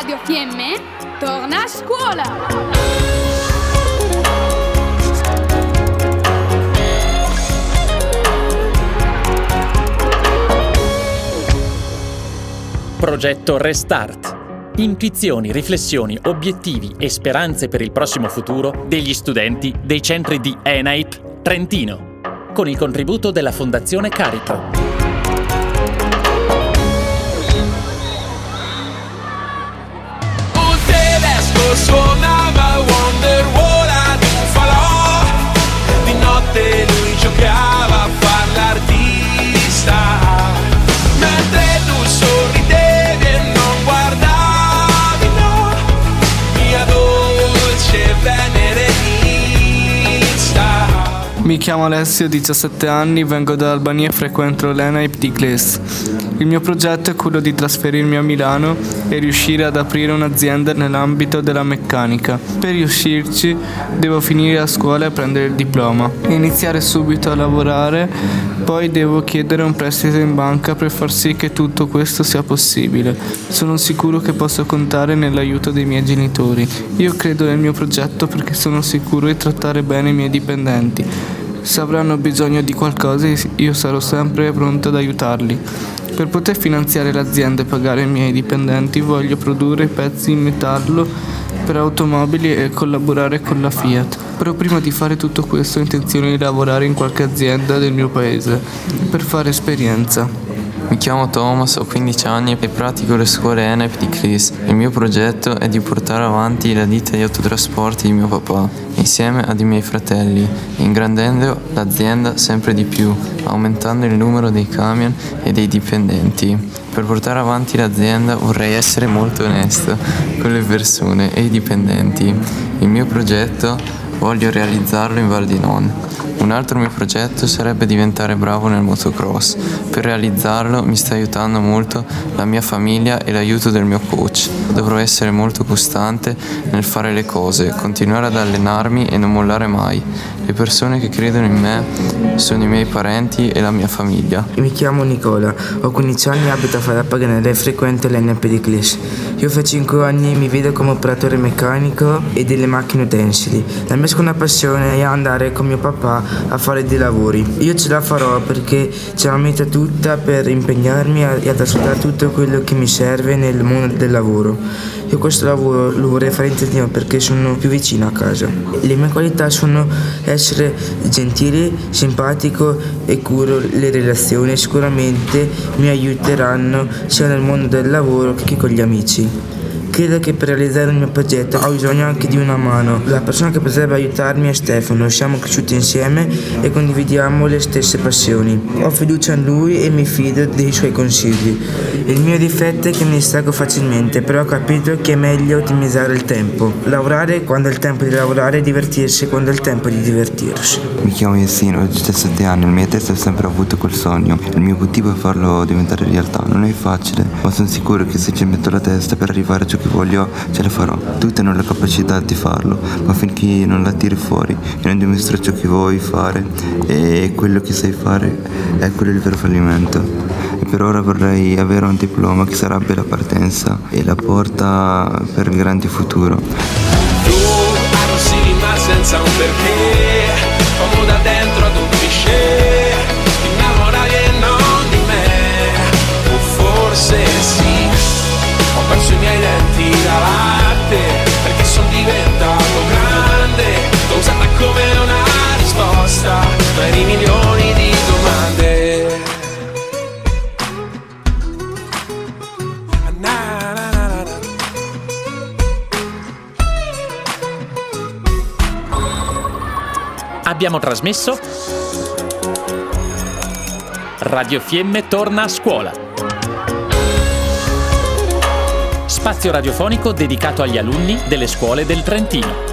Radio Fiemme torna a scuola! Progetto Restart. Intuizioni, riflessioni, obiettivi e speranze per il prossimo futuro degli studenti dei centri di ENAIP Trentino, con il contributo della Fondazione Caritro. Un tedesco suonava Wonderwall ad un falò, di notte lui giocava a far l'artista. Mi chiamo Alessio, 17 anni, vengo dall'Albania e frequento l'ENAIP di Gles. Il mio progetto è quello di trasferirmi a Milano e riuscire ad aprire un'azienda nell'ambito della meccanica. Per riuscirci devo finire la scuola e prendere il diploma. Iniziare subito a lavorare, poi devo chiedere un prestito in banca per far sì che tutto questo sia possibile. Sono sicuro che posso contare nell'aiuto dei miei genitori. Io credo nel mio progetto perché sono sicuro di trattare bene i miei dipendenti. Se avranno bisogno di qualcosa io sarò sempre pronto ad aiutarli. Per poter finanziare l'azienda e pagare i miei dipendenti voglio produrre pezzi in metallo per automobili e collaborare con la Fiat. Però prima di fare tutto questo ho intenzione di lavorare in qualche azienda del mio paese per fare esperienza. Mi chiamo Thomas, ho 15 anni e pratico le scuole ENAIP di Chris. Il mio progetto è di portare avanti la ditta di autotrasporti di mio papà, insieme ad i miei fratelli, ingrandendo l'azienda sempre di più, aumentando il numero dei camion e dei dipendenti. Per portare avanti l'azienda vorrei essere molto onesto con le persone e i dipendenti. Il mio progetto voglio realizzarlo in Val di Non. Un altro mio progetto sarebbe diventare bravo nel motocross. Per realizzarlo mi sta aiutando molto la mia famiglia e l'aiuto del mio coach. Dovrò essere molto costante nel fare le cose, continuare ad allenarmi e non mollare mai. Le persone che credono in me sono i miei parenti e la mia famiglia. Mi chiamo Nicola, ho 15 anni, abito a Fara Paganella e frequento l'ENAIP di Clis. Io fra 5 anni mi vedo come operatore meccanico e delle macchine utensili. La mia seconda passione è andare con mio papà a fare dei lavori. Io ce la farò perché c'è una meta tutta per impegnarmi e ad ascoltare tutto quello che mi serve nel mondo del lavoro. Io questo lavoro lo vorrei fare in Trentino perché sono più vicino a casa. Le mie qualità sono essere gentile, simpatico e curo le relazioni. Sicuramente mi aiuteranno sia nel mondo del lavoro che con gli amici. Credo che per realizzare il mio progetto ho bisogno anche di una mano. La persona che potrebbe aiutarmi è Stefano, siamo cresciuti insieme e condividiamo le stesse passioni. Ho fiducia in lui e mi fido dei suoi consigli. Il mio difetto è che mi distraggo facilmente, però ho capito che è meglio ottimizzare il tempo. Lavorare quando è il tempo di lavorare e divertirsi quando è il tempo di divertirsi. Mi chiamo Yassino, ho 17 anni, la mia testa ha sempre avuto quel sogno. Il mio obiettivo è farlo diventare realtà. Non è facile, ma sono sicuro che se ci metto la testa per arrivare a ciò che voglio ce la farò. Tutti hanno la capacità di farlo, ma finché non la tiri fuori e non dimostri ciò che vuoi fare e quello che sai fare, è quello il vero fallimento. E per ora vorrei avere un diploma che sarebbe la partenza e la porta per il grande futuro. Tu arrossì ma senza un perché, come da dentro ad un cliché, innamorati e non di me, o forse sì. Ho perso i miei denti da latte, perché sono diventato grande, l'ho usata come una risposta per i milioni di domande. Na, na, na, na, na. Abbiamo trasmesso Radio Fiemme torna a scuola, spazio radiofonico dedicato agli alunni delle scuole del Trentino.